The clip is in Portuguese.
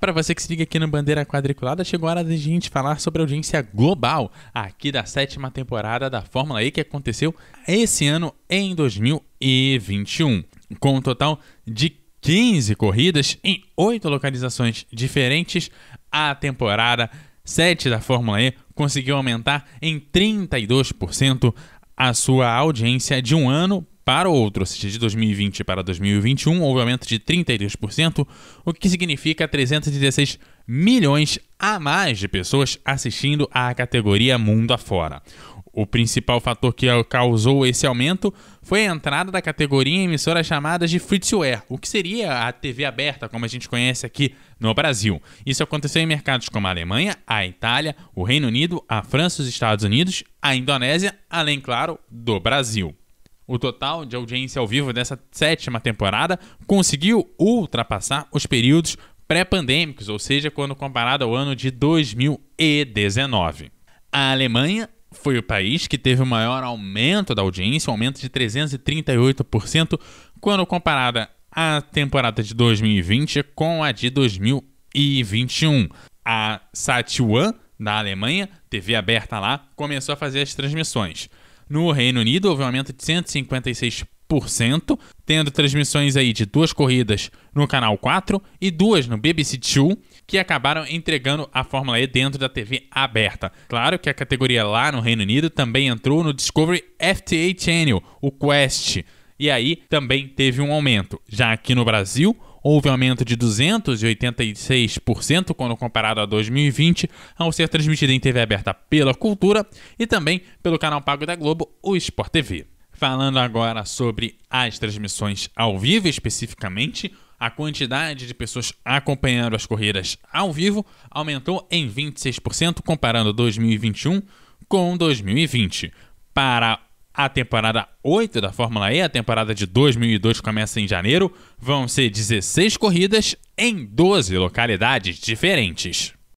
Para você que se liga aqui no Bandeira Quadriculada, chegou a hora de a gente falar sobre a audiência global aqui da 7ª temporada da Fórmula E, que aconteceu esse ano em 2021, com um total de 15 corridas em 8 localizações diferentes. A temporada 7 da Fórmula E conseguiu aumentar em 32% a sua audiência de um ano para o outro, ou seja, de 2020 para 2021, houve aumento de 32%, o que significa 316 milhões a mais de pessoas assistindo à categoria mundo afora. O principal fator que causou esse aumento foi a entrada da categoria em emissoras chamadas de free-to-air, o que seria a TV aberta, como a gente conhece aqui no Brasil. Isso aconteceu em mercados como a Alemanha, a Itália, o Reino Unido, a França, os Estados Unidos, a Indonésia, além, claro, do Brasil. O total de audiência ao vivo dessa 7ª temporada conseguiu ultrapassar os períodos pré-pandêmicos, ou seja, quando comparado ao ano de 2019. A Alemanha foi o país que teve o maior aumento da audiência, um aumento de 338%, quando comparada à temporada de 2020 com a de 2021. A Sat1 da Alemanha, TV aberta lá, começou a fazer as transmissões. No Reino Unido, houve um aumento de 156%, tendo transmissões aí de 2 corridas no Canal 4 e 2 no BBC Two, que acabaram entregando a Fórmula E dentro da TV aberta. Claro que a categoria lá no Reino Unido também entrou no Discovery FTA Channel, o Quest, e aí também teve um aumento. Já aqui no Brasil, houve um aumento de 286% quando comparado a 2020, ao ser transmitido em TV aberta pela Cultura e também pelo canal pago da Globo, o Sport TV. Falando agora sobre as transmissões ao vivo especificamente, a quantidade de pessoas acompanhando as corridas ao vivo aumentou em 26% comparando 2021 com 2020. Para a temporada 8 da Fórmula E, a temporada de 2002 começa em janeiro, vão ser 16 corridas em 12 localidades diferentes.